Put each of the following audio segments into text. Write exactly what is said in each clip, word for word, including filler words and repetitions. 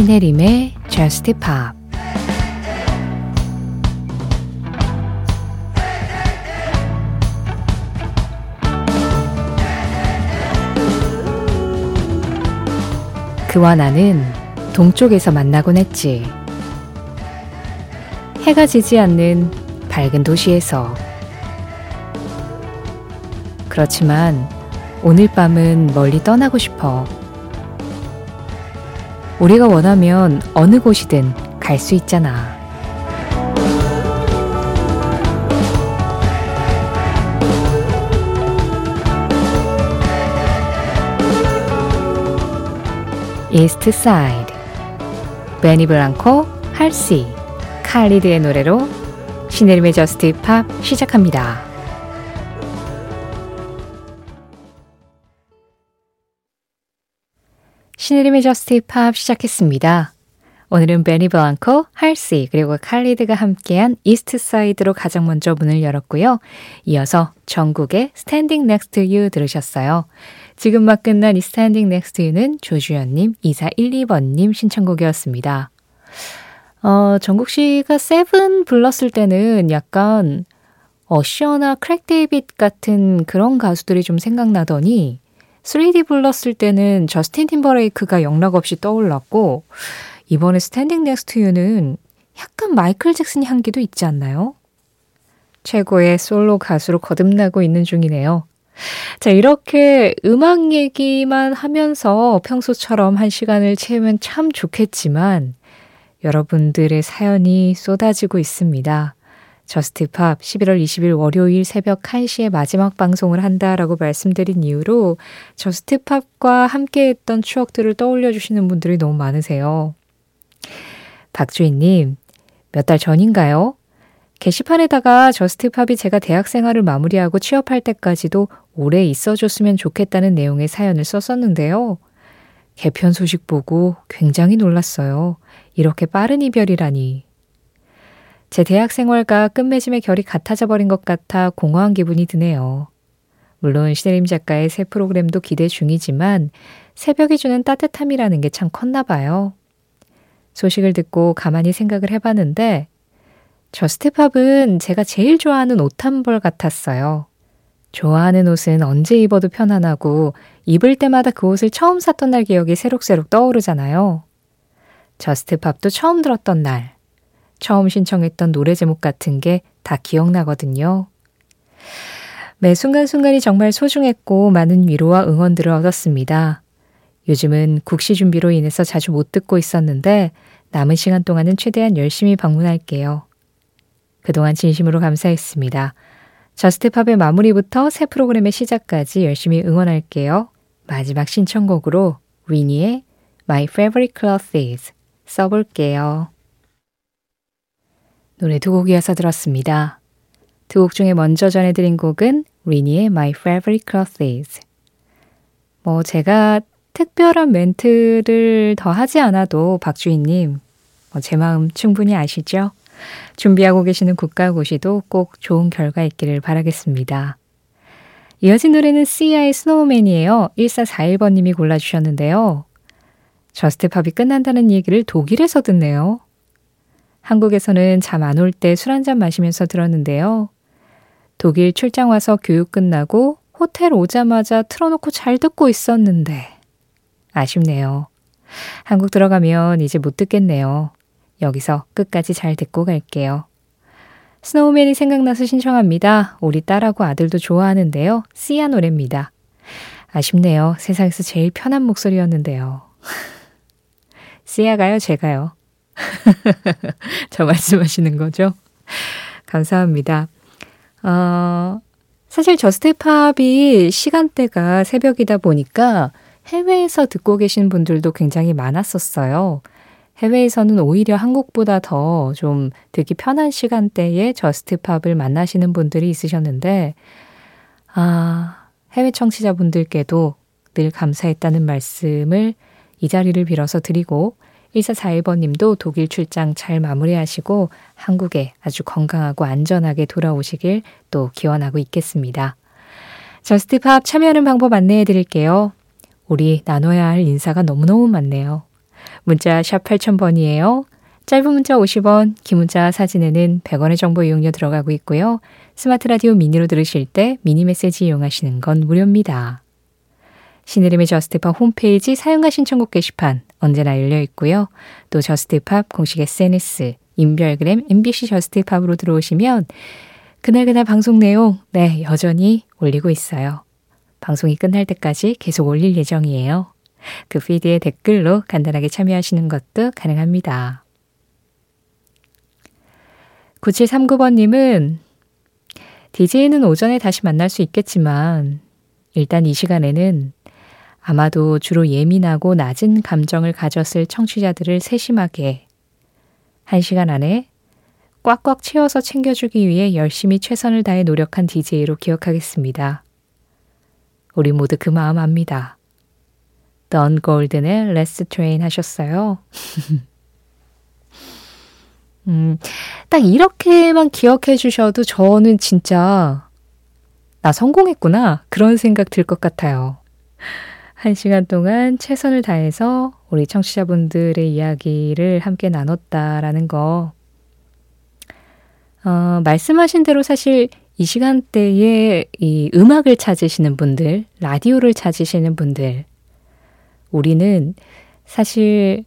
신혜림의 저스트 팝. 그와 나는 동쪽에서 만나곤 했지. 해가 지지 않는 밝은 도시에서. 그렇지만 오늘 밤은 멀리 떠나고 싶어. 우리가 원하면 어느 곳이든 갈 수 있잖아. 이스트 사이드, 베니 블랑코, 할시, 칼리드의 노래로 신혜림의 저스트 팝 시작합니다. 신혜림의 저스트 팝 시작했습니다. 오늘은 베니 블랑코, 할시 그리고 칼리드가 함께한 이스트 사이드로 가장 먼저 문을 열었고요. 이어서 정국의 Standing Next to You 들으셨어요. 지금 막 끝난 이 Standing Next to You는 조주연님, 이사일이번님 신청곡이었습니다. 어, 정국 씨가 세븐 불렀을 때는 약간 어셔나 크랙 데이빗 같은 그런 가수들이 좀 생각나더니 쓰리디 불렀을 때는 저스틴 팀버레이크가 영락없이 떠올랐고 이번에 스탠딩 넥스트 투 유는 약간 마이클 잭슨 향기도 있지 않나요? 최고의 솔로 가수로 거듭나고 있는 중이네요. 자, 이렇게 음악 얘기만 하면서 평소처럼 한 시간을 채우면 참 좋겠지만 여러분들의 사연이 쏟아지고 있습니다. 저스트 팝 십일월 이십일 월요일 새벽 한 시에 마지막 방송을 한다라고 말씀드린 이유로 저스트 팝과 함께했던 추억들을 떠올려주시는 분들이 너무 많으세요. 박주희님, 몇 달 전인가요? 게시판에다가 저스트 팝이 제가 대학 생활을 마무리하고 취업할 때까지도 오래 있어줬으면 좋겠다는 내용의 사연을 썼었는데요. 개편 소식 보고 굉장히 놀랐어요. 이렇게 빠른 이별이라니. 제 대학 생활과 끝맺음의 결이 같아져 버린 것 같아 공허한 기분이 드네요. 물론 신혜림 작가의 새 프로그램도 기대 중이지만 새벽이 주는 따뜻함이라는 게 참 컸나 봐요. 소식을 듣고 가만히 생각을 해봤는데 저스트팝은 제가 제일 좋아하는 옷 한 벌 같았어요. 좋아하는 옷은 언제 입어도 편안하고 입을 때마다 그 옷을 처음 샀던 날 기억이 새록새록 떠오르잖아요. 저스트팝도 처음 들었던 날, 처음 신청했던 노래 제목 같은 게 다 기억나거든요. 매 순간순간이 정말 소중했고 많은 위로와 응원들을 얻었습니다. 요즘은 국시 준비로 인해서 자주 못 듣고 있었는데 남은 시간 동안은 최대한 열심히 방문할게요. 그동안 진심으로 감사했습니다. 저스트팝의 마무리부터 새 프로그램의 시작까지 열심히 응원할게요. 마지막 신청곡으로 위니의 My Favorite Cloth Is 써볼게요. 노래 두 곡 이어서 들었습니다. 두 곡 중에 먼저 전해드린 곡은 리니의 My Favorite Cloth Is. 뭐 제가 특별한 멘트를 더 하지 않아도 박주희님, 뭐 제 마음 충분히 아시죠? 준비하고 계시는 국가고시도 꼭 좋은 결과 있기를 바라겠습니다. 이어진 노래는 씨아이 스노우맨이에요. 일사사일번님이 골라주셨는데요. 저스트팝이 끝난다는 얘기를 독일에서 듣네요. 한국에서는 잠 안 올 때 술 한잔 마시면서 들었는데요. 독일 출장 와서 교육 끝나고 호텔 오자마자 틀어놓고 잘 듣고 있었는데 아쉽네요. 한국 들어가면 이제 못 듣겠네요. 여기서 끝까지 잘 듣고 갈게요. 스노우맨이 생각나서 신청합니다. 우리 딸하고 아들도 좋아하는데요. 씨아 노래입니다. 아쉽네요. 세상에서 제일 편한 목소리였는데요. 씨아가요? 제가요? 저 말씀하시는 거죠? 감사합니다. 어, 사실 저스트팝이 시간대가 새벽이다 보니까 해외에서 듣고 계신 분들도 굉장히 많았었어요. 해외에서는 오히려 한국보다 더 좀 듣기 편한 시간대에 저스트팝을 만나시는 분들이 있으셨는데 아, 해외 청취자분들께도 늘 감사했다는 말씀을 이 자리를 빌어서 드리고 일사사일번님도 독일 출장 잘 마무리하시고 한국에 아주 건강하고 안전하게 돌아오시길 또 기원하고 있겠습니다. 저스트팝 참여하는 방법 안내해드릴게요. 우리 나눠야 할 인사가 너무너무 많네요. 문자 샵 팔천 번이에요. 짧은 문자 오십 원, 긴 문자 사진에는 백 원의 정보 이용료 들어가고 있고요. 스마트 라디오 미니로 들으실 때 미니 메시지 이용하시는 건 무료입니다. 신혜림의 저스트팝 홈페이지 사용과 신청곡 게시판 언제나 열려 있고요. 또 저스트팝 공식 에스엔에스, 인별그램 엠비씨 저스트팝으로 들어오시면 그날그날 방송 내용 네 여전히 올리고 있어요. 방송이 끝날 때까지 계속 올릴 예정이에요. 그 피드에 댓글로 간단하게 참여하시는 것도 가능합니다. 구칠삼구 번님은 디제이는 오전에 다시 만날 수 있겠지만 일단 이 시간에는 아마도 주로 예민하고 낮은 감정을 가졌을 청취자들을 세심하게 한 시간 안에 꽉꽉 채워서 챙겨주기 위해 열심히 최선을 다해 노력한 디제이로 기억하겠습니다. 우리 모두 그 마음 압니다. 던 골든의 Let's Train 하셨어요. 음, 딱 이렇게만 기억해 주셔도 저는 진짜 나 성공했구나 그런 생각 들 것 같아요. 한 시간 동안 최선을 다해서 우리 청취자분들의 이야기를 함께 나눴다라는 거. 어, 말씀하신 대로 사실 이 시간대에 이 음악을 찾으시는 분들, 라디오를 찾으시는 분들, 우리는 사실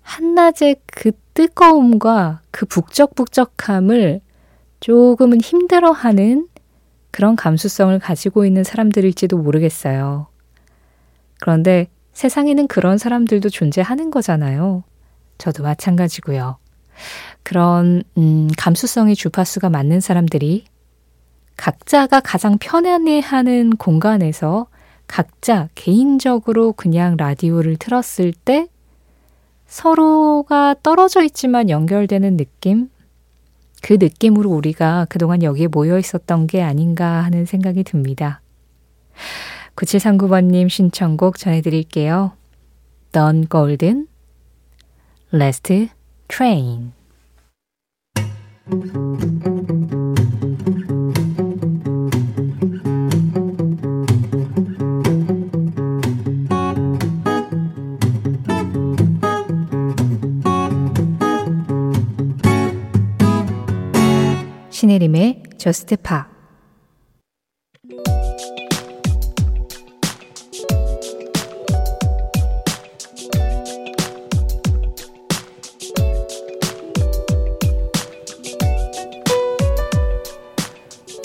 한낮의 그 뜨거움과 그 북적북적함을 조금은 힘들어하는 그런 감수성을 가지고 있는 사람들일지도 모르겠어요. 그런데 세상에는 그런 사람들도 존재하는 거잖아요. 저도 마찬가지고요. 그런 음, 감수성의 주파수가 맞는 사람들이 각자가 가장 편안해하는 공간에서 각자 개인적으로 그냥 라디오를 틀었을 때 서로가 떨어져 있지만 연결되는 느낌? 그 느낌으로 우리가 그동안 여기에 모여 있었던 게 아닌가 하는 생각이 듭니다. 구칠삼구 번님 신청곡 전해드릴게요. Don Golden, Last Train. 신혜림의 저스트 팝.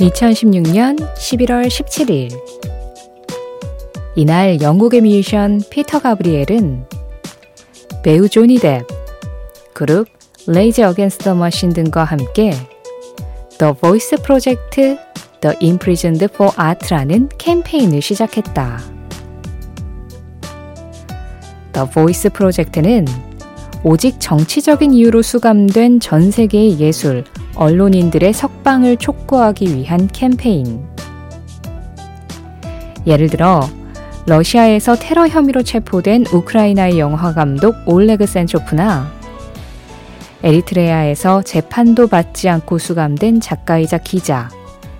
이천십육 년 십일월 십칠일 이날 영국의 뮤지션 피터 가브리엘은 배우 조니댑, 그룹 레이지 어게인스트 더 머신 등과 함께 The Voice Project, The Imprisoned for Art라는 캠페인을 시작했다. The Voice Project는 오직 정치적인 이유로 수감된 전 세계의 예술, 언론인들의 석방을 촉구하기 위한 캠페인. 예를 들어 러시아에서 테러 혐의로 체포된 우크라이나의 영화감독 올레그 센초프나 에리트레아에서 재판도 받지 않고 수감된 작가이자 기자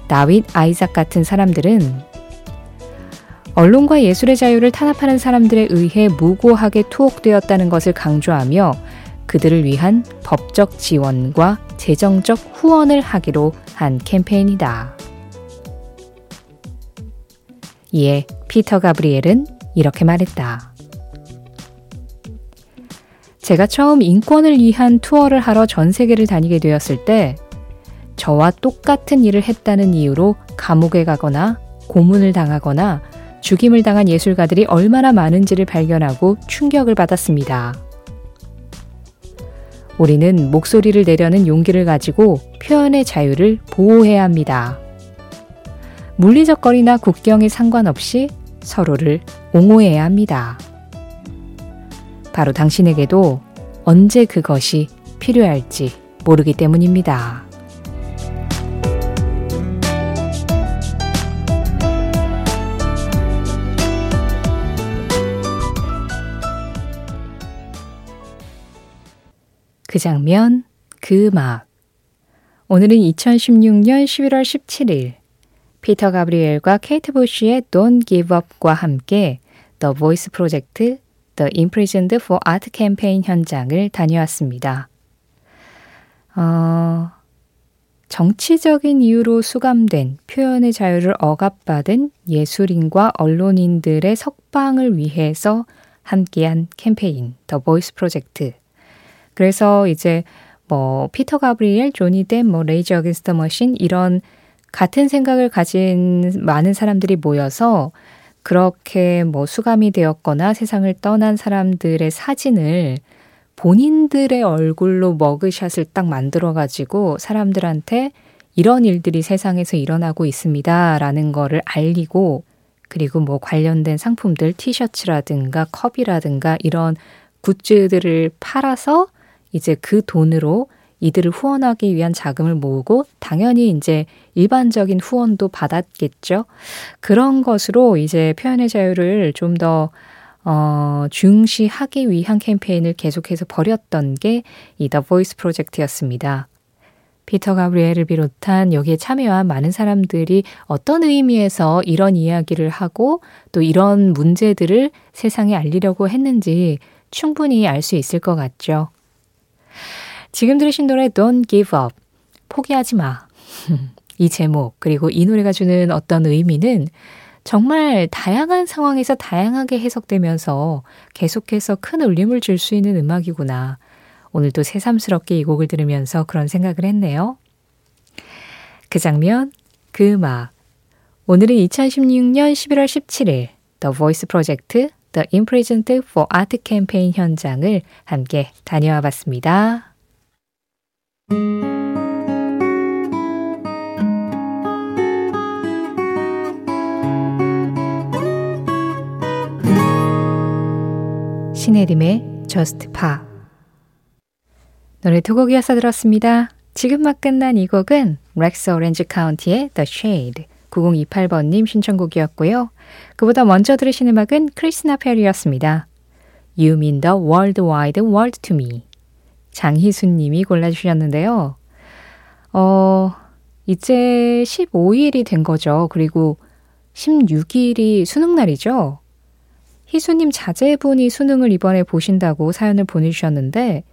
나윗 아이삭 같은 사람들은 언론과 예술의 자유를 탄압하는 사람들에 의해 무고하게 투옥되었다는 것을 강조하며 그들을 위한 법적 지원과 재정적 후원을 하기로 한 캠페인이다. 이에 피터 가브리엘은 이렇게 말했다. 제가 처음 인권을 위한 투어를 하러 전 세계를 다니게 되었을 때 저와 똑같은 일을 했다는 이유로 감옥에 가거나 고문을 당하거나 죽임을 당한 예술가들이 얼마나 많은지를 발견하고 충격을 받았습니다. 우리는 목소리를 내려는 용기를 가지고 표현의 자유를 보호해야 합니다. 물리적 거리나 국경에 상관없이 서로를 옹호해야 합니다. 바로 당신에게도 언제 그것이 필요할지 모르기 때문입니다. 그 장면, 그 음악. 오늘은 이천십육 년 십일월 십칠일 피터 가브리엘과 케이트 보쉬의 Don't Give Up과 함께 The Voice Project, The Imprisoned for Art 캠페인 현장을 다녀왔습니다. 어, 정치적인 이유로 수감된, 표현의 자유를 억압받은 예술인과 언론인들의 석방을 위해서 함께한 캠페인, 더 보이스 프로젝트. 그래서 이제 뭐 피터 가브리엘, 조니댑, 뭐 레이지 어게인스트 더 머신 이런 같은 생각을 가진 많은 사람들이 모여서 그렇게 뭐 수감이 되었거나 세상을 떠난 사람들의 사진을 본인들의 얼굴로 머그샷을 딱 만들어가지고 사람들한테 이런 일들이 세상에서 일어나고 있습니다라는 거를 알리고, 그리고 뭐 관련된 상품들, 티셔츠라든가 컵이라든가 이런 굿즈들을 팔아서 이제 그 돈으로 이들을 후원하기 위한 자금을 모으고, 당연히 이제 일반적인 후원도 받았겠죠. 그런 것으로 이제 표현의 자유를 좀 더 어, 중시하기 위한 캠페인을 계속해서 벌였던 게 이 더 보이스 프로젝트였습니다. 피터 가브리엘을 비롯한 여기에 참여한 많은 사람들이 어떤 의미에서 이런 이야기를 하고 또 이런 문제들을 세상에 알리려고 했는지 충분히 알 수 있을 것 같죠. 지금 들으신 노래 Don't Give Up, 포기하지 마. 이 제목 그리고 이 노래가 주는 어떤 의미는 정말 다양한 상황에서 다양하게 해석되면서 계속해서 큰 울림을 줄 수 있는 음악이구나. 오늘도 새삼스럽게 이 곡을 들으면서 그런 생각을 했네요. 그 장면, 그 음악. 오늘은 이천십육년 십일월 십칠일 The Voice Project, The Imprisoned for Art 캠페인 현장을 함께 다녀와 봤습니다. 신혜림의 Just Pop 노래 두 곡 이어서 들었습니다. 지금 막 끝난 이 곡은 렉스 오렌지 카운티의 The Shade, 구공이팔번님 신청곡이었고요. 그보다 먼저 들으신 음악은 크리스나 페리였습니다. You mean the world wide world to me. 장희수님이 골라주셨는데요. 어, 이제 십오일이 된 거죠. 그리고 십육일이 수능날이죠. 희수님 자제분이 수능을 이번에 보신다고 사연을 보내주셨는데,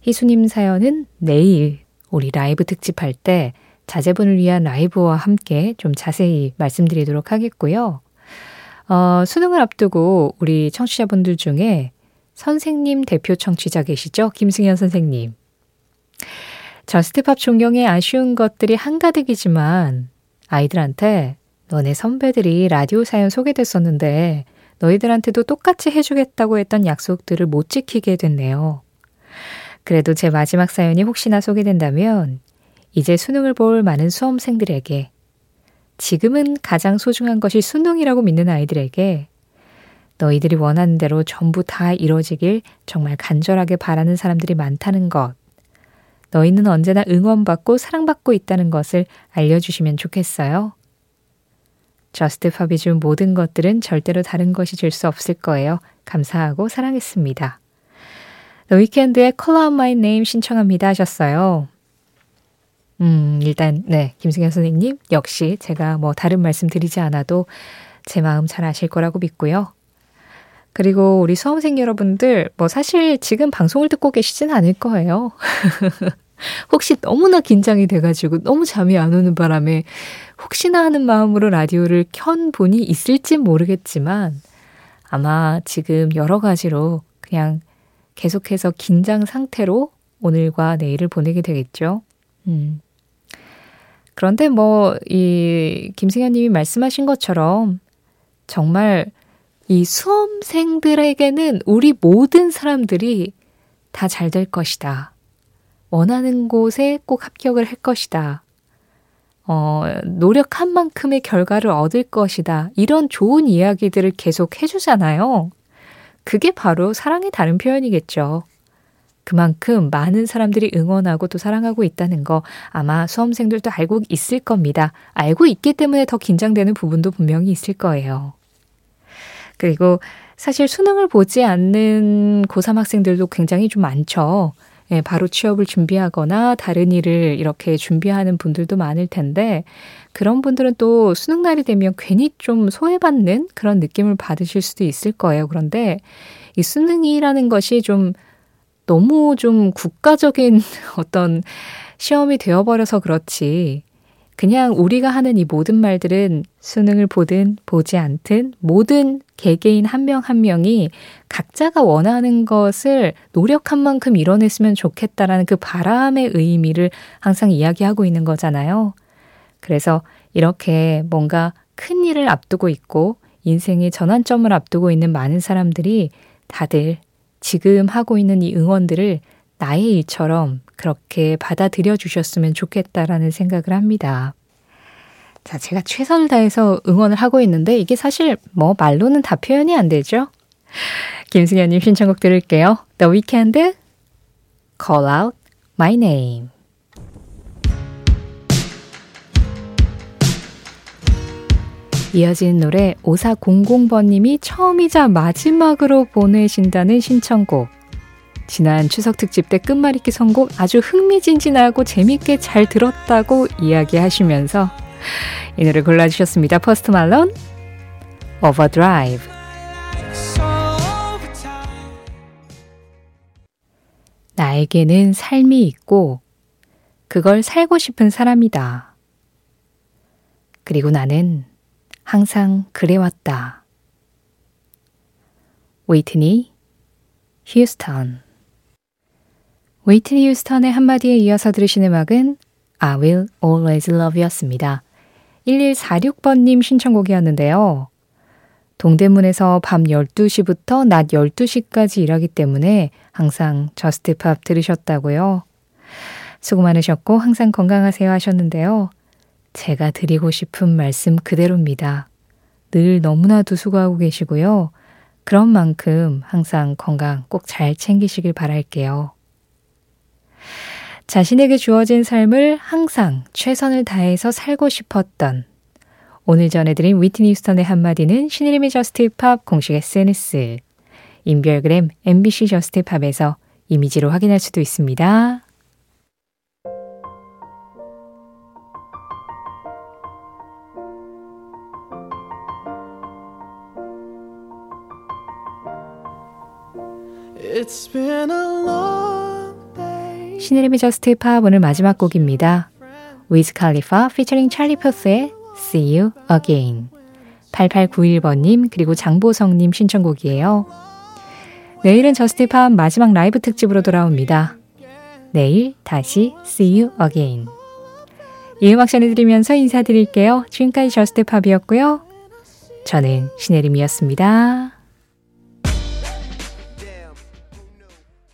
희수님 사연은 내일 우리 라이브 특집할 때 자제분을 위한 라이브와 함께 좀 자세히 말씀드리도록 하겠고요. 어, 수능을 앞두고 우리 청취자분들 중에 선생님 대표 청취자 계시죠? 김승현 선생님. 저스트팝 존경의 아쉬운 것들이 한가득이지만 아이들한테 너네 선배들이 라디오 사연 소개됐었는데 너희들한테도 똑같이 해주겠다고 했던 약속들을 못 지키게 됐네요. 그래도 제 마지막 사연이 혹시나 소개된다면 이제 수능을 볼 많은 수험생들에게, 지금은 가장 소중한 것이 수능이라고 믿는 아이들에게 너희들이 원하는 대로 전부 다 이뤄지길 정말 간절하게 바라는 사람들이 많다는 것, 너희는 언제나 응원받고 사랑받고 있다는 것을 알려주시면 좋겠어요. 저스트팝이 준 모든 것들은 절대로 다른 것이 줄 수 없을 거예요. 감사하고 사랑했습니다. The Weeknd의 Call Out My Name 신청합니다 하셨어요. 음, 일단 네, 김승현 선생님 역시 제가 뭐 다른 말씀 드리지 않아도 제 마음 잘 아실 거라고 믿고요. 그리고 우리 수험생 여러분들, 뭐 사실 지금 방송을 듣고 계시진 않을 거예요. 혹시 너무나 긴장이 돼가지고 너무 잠이 안 오는 바람에 혹시나 하는 마음으로 라디오를 켠 분이 있을지 모르겠지만, 아마 지금 여러 가지로 그냥 계속해서 긴장 상태로 오늘과 내일을 보내게 되겠죠. 음. 그런데 뭐 이 김승현 님이 말씀하신 것처럼 정말 이 수험생들에게는 우리 모든 사람들이 다 잘 될 것이다. 원하는 곳에 꼭 합격을 할 것이다. 어, 노력한 만큼의 결과를 얻을 것이다. 이런 좋은 이야기들을 계속 해주잖아요. 그게 바로 사랑의 다른 표현이겠죠. 그만큼 많은 사람들이 응원하고 또 사랑하고 있다는 거 아마 수험생들도 알고 있을 겁니다. 알고 있기 때문에 더 긴장되는 부분도 분명히 있을 거예요. 그리고 사실 수능을 보지 않는 고삼 학생들도 굉장히 좀 많죠. 예, 바로 취업을 준비하거나 다른 일을 이렇게 준비하는 분들도 많을 텐데 그런 분들은 또 수능 날이 되면 괜히 좀 소외받는 그런 느낌을 받으실 수도 있을 거예요. 그런데 이 수능이라는 것이 좀 너무 좀 국가적인 어떤 시험이 되어버려서 그렇지 그냥 우리가 하는 이 모든 말들은 수능을 보든 보지 않든 모든 개개인 한 명 한 명이 각자가 원하는 것을 노력한 만큼 이뤄냈으면 좋겠다라는 그 바람의 의미를 항상 이야기하고 있는 거잖아요. 그래서 이렇게 뭔가 큰 일을 앞두고 있고 인생의 전환점을 앞두고 있는 많은 사람들이 다들 지금 하고 있는 이 응원들을 나의 일처럼 그렇게 받아들여 주셨으면 좋겠다라는 생각을 합니다. 자, 제가 최선을 다해서 응원을 하고 있는데 이게 사실 뭐 말로는 다 표현이 안 되죠? 김승현님 신청곡 들을게요. The Weeknd, Call Out My Name. 이어지는 노래 오사공공 번님이 처음이자 마지막으로 보내신다는 신청곡. 지난 추석 특집 때 끝말잇기 선곡 아주 흥미진진하고 재밌게 잘 들었다고 이야기하시면서 이 노래 골라주셨습니다. 퍼스트 말론, 오버드라이브. 나에게는 삶이 있고 그걸 살고 싶은 사람이다. 그리고 나는 항상 그래왔다. 웨이트니 휴스턴. 웨이트니 휴스턴의 한마디에 이어서 들으신 음악은 I Will Always Love 였습니다. 일일사육 번님 신청곡이었는데요. 동대문에서 밤 열두 시부터 낮 열두 시까지 일하기 때문에 항상 저스트 팝 들으셨다고요. 수고 많으셨고 항상 건강하세요 하셨는데요. 제가 드리고 싶은 말씀 그대로입니다. 늘 너무나도 수고하고 계시고요. 그런 만큼 항상 건강 꼭 잘 챙기시길 바랄게요. 자신에게 주어진 삶을 항상 최선을 다해서 살고 싶었던 오늘 전해드린 위트니 휴스턴의 한마디는 신혜림의 저스트 팝 공식 에스엔에스, 인별그램 엠비씨 저스트 팝에서 이미지로 확인할 수도 있습니다. It's been a long 신혜림의 저스트 팝 오늘 마지막 곡입니다. 위즈 칼리파 피처링 찰리 푸스의 See You Again. 팔팔구일 번님 그리고 장보성님 신청곡이에요. 내일은 저스트 팝 마지막 라이브 특집으로 돌아옵니다. 내일 다시 See You Again. 이 음악 전해드리면서 인사드릴게요. 지금까지 저스트 팝이었고요. 저는 신혜림이었습니다.